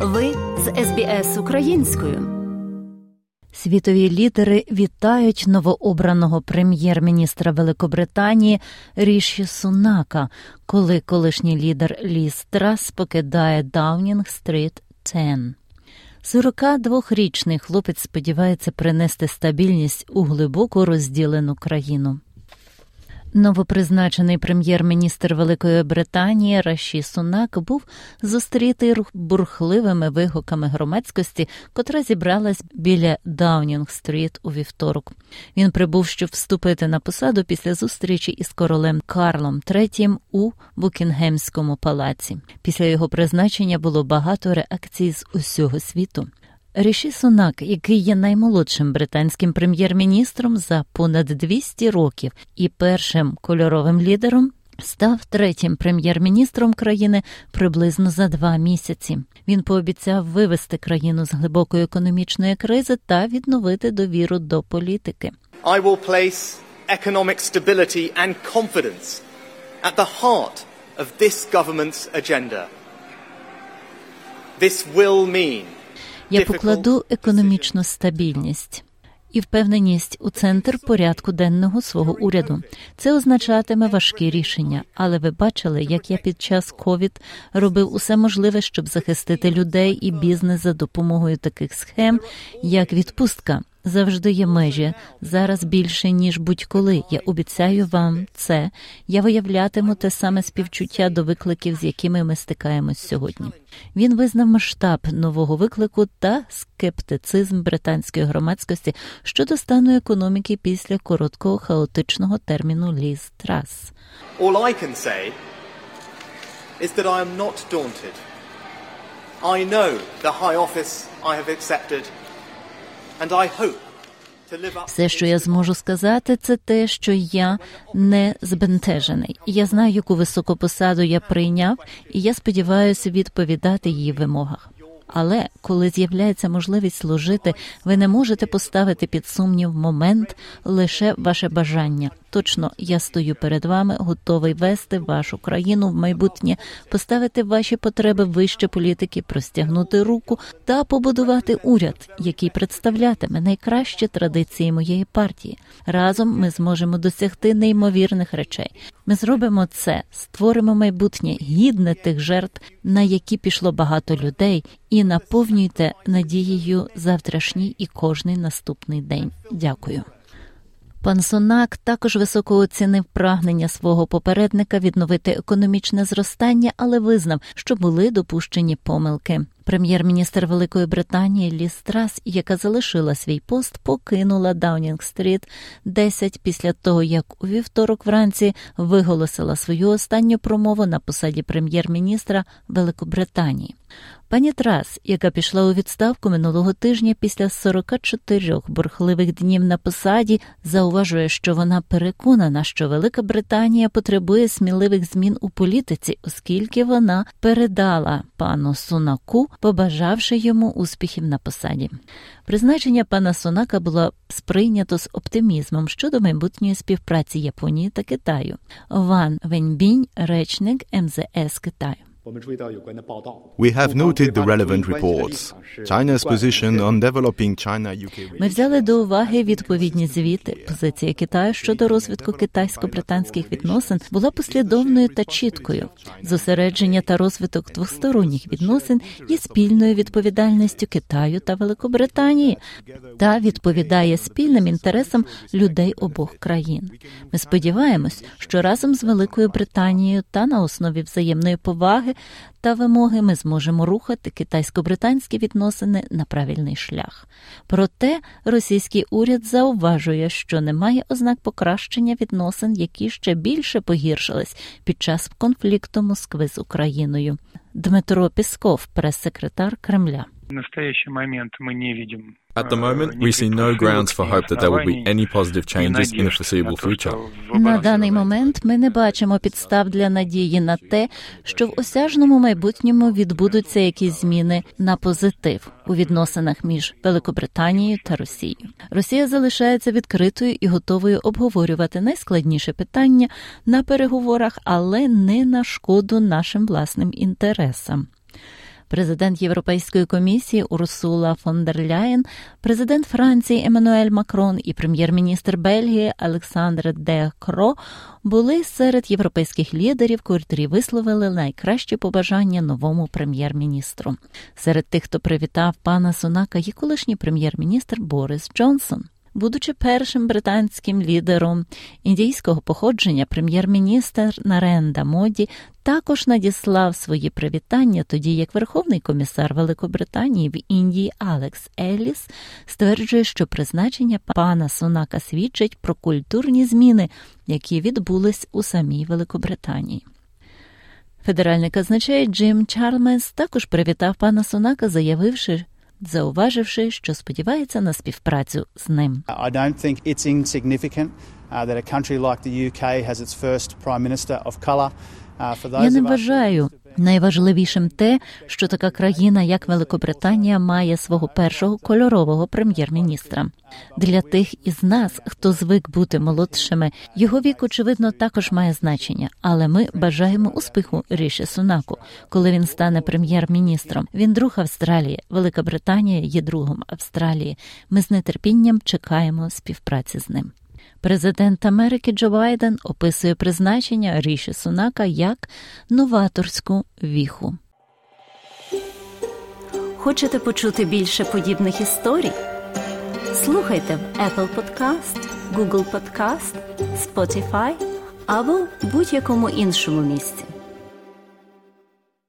Ви з СБС Українською. Світові лідери вітають новообраного прем'єр-міністра Великобританії Ріші Сунака, коли колишній лідер Ліз Трасс покидає Даунінг-стріт 10. 42-річний хлопець сподівається принести стабільність у глибоко розділену країну. Новопризначений прем'єр-міністр Великої Британії Ріші Сунак був зустрітий бурхливими вигуками громадськості, котра зібралась біля Даунінг-стріт у вівторок. Він прибув, щоб вступити на посаду після зустрічі із королем Карлом Третім у Букінгемському палаці. Після його призначення було багато реакцій з усього світу. Ріші Сунак, який є наймолодшим британським прем'єр-міністром за понад 200 років і першим кольоровим лідером, став третім прем'єр-міністром країни приблизно за 2 місяці. Він пообіцяв вивести країну з глибокої економічної кризи та відновити довіру до політики. I will place economic stability and confidence at the heart of this government's agenda. This will mean я покладу економічну стабільність і впевненість у центр порядку денного свого уряду. Це означатиме важкі рішення, але ви бачили, як я під час ковід робив усе можливе, щоб захистити людей і бізнес за допомогою таких схем, як відпустка. Завжди є межі, зараз більше, ніж будь-коли. Я обіцяю вам це. Я виявлятиму те саме співчуття до викликів, з якими ми стикаємось сьогодні. Він визнав масштаб нового виклику та скептицизм британської громадськості щодо стану економіки після короткого хаотичного терміну Ліз Трасс. All I can say is that I am not daunted. I know the high office I have accepted. Все, що я зможу сказати, це те, що я не збентежений. Я знаю, яку високу посаду я прийняв, і я сподіваюся відповідати її вимогах. Але коли з'являється можливість служити, ви не можете поставити під сумнів момент, лише ваше бажання. Точно, я стою перед вами, готовий вести вашу країну в майбутнє, поставити ваші потреби вище політики, простягнути руку та побудувати уряд, який представлятиме найкращі традиції моєї партії. Разом ми зможемо досягти неймовірних речей. Ми зробимо це, створимо майбутнє гідне тих жертв, на які пішло багато людей, і наповнюйте надією завтрашній і кожний наступний день. Дякую. Пан Сунак також високо оцінив прагнення свого попередника відновити економічне зростання, але визнав, що були допущені помилки. Прем'єр-міністр Великої Британії Ліз Трасс, яка залишила свій пост, покинула Даунінг-стріт 10 після того, як у вівторок вранці виголосила свою останню промову на посаді прем'єр-міністра Великобританії. Пані Трасс, яка пішла у відставку минулого тижня після 44 бурхливих днів на посаді, зауважує, що вона переконана, що Велика Британія потребує сміливих змін у політиці, оскільки вона передала пану Сунаку, побажавши йому успіхів на посаді. Призначення пана Сунака було сприйнято з оптимізмом щодо майбутньої співпраці Японії та Китаю. Ван Веньбінь, речник МЗС Китаю. We have noted the relevant reports. China's position on developing China-UK. Ми взяли до уваги відповідні звіти. Позиція Китаю щодо розвитку китайсько-британських відносин була послідовною та чіткою. Зосередження та розвиток двосторонніх відносин є спільною відповідальністю Китаю та Великобританії та відповідає спільним інтересам людей обох країн. Ми сподіваємось, що разом з Великою Британією та на основі взаємної поваги та вимоги ми зможемо рухати китайсько-британські відносини на правильний шлях. Проте російський уряд зауважує, що немає ознак покращення відносин, які ще більше погіршились під час конфлікту Москви з Україною. Дмитро Пісков, прес-секретар Кремля. At the moment, we see no grounds for hope that there will be any positive changes in the foreseeable future. На даний момент ми не бачимо підстав для надії на те, що в осяжному майбутньому відбудуться якісь зміни на позитив у відносинах між Великобританією та Росією. Росія залишається відкритою і готовою обговорювати найскладніше питання на переговорах, але не на шкоду нашим власним інтересам. президент Європейської комісії Урсула фон дер Ляєн, президент Франції Еммануель Макрон і прем'єр-міністр Бельгії Олександр Де Кро були серед європейських лідерів, котрі висловили найкращі побажання новому прем'єр-міністру. Серед тих, хто привітав пана Сунака, є колишній прем'єр-міністр Борис Джонсон. Будучи першим британським лідером індійського походження, прем'єр-міністр Наренда Моді також надіслав свої привітання, тоді як Верховний комісар Великобританії в Індії Алекс Еліс стверджує, що призначення пана Сунака свідчить про культурні зміни, які відбулись у самій Великобританії. Федеральний казначей Джим Чарлмес також привітав пана Сунака, зауваживши, що сподівається на співпрацю з ним. I don't think it's insignificant that a country like the UK has its first prime minister of color. Я не вважаю найважливішим те, що така країна, як Великобританія, має свого першого кольорового прем'єр-міністра. Для тих із нас, хто звик бути молодшими, його вік, очевидно, також має значення. Але ми бажаємо успіху Ріші Сунаку, коли він стане прем'єр-міністром. Він друг Австралії, Великобританія є другом Австралії. Ми з нетерпінням чекаємо співпраці з ним. Президент Америки Джо Байден описує призначення Ріші Сунака як новаторську віху. Хочете почути більше подібних історій? Слухайте в Apple Podcast, Google Podcast, Spotify або в будь-якому іншому місці.